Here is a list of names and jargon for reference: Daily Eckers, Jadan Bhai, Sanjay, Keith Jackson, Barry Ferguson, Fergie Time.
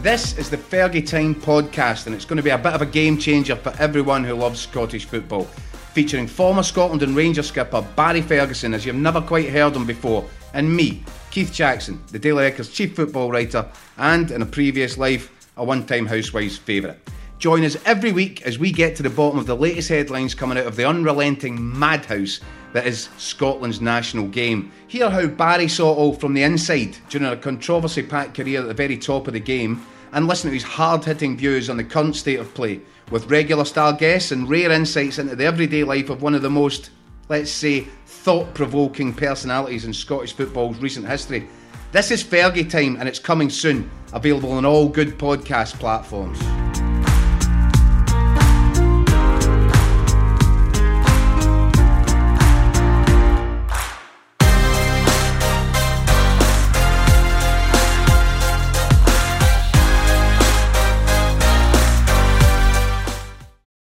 This is the Fergie Time podcast, and it's going to be a bit of a game changer for everyone who loves Scottish football. Featuring former Scotland and Rangers skipper Barry Ferguson, as you've never quite heard him before, and me, Keith Jackson, the Daily Eckers chief football writer, and in a previous life, a one-time housewife's favourite. Join us every week as we get to the bottom of the latest headlines coming out of the unrelenting madhouse that is Scotland's national game. Hear how Barry saw it all from the inside during a controversy-packed career at the very top of the game, and listen to his hard-hitting views on the current state of play, with regular star guests and rare insights into the everyday life of one of the most, let's say, thought-provoking personalities in Scottish football's recent history. This is Fergie Time, and it's coming soon, available on all good podcast platforms.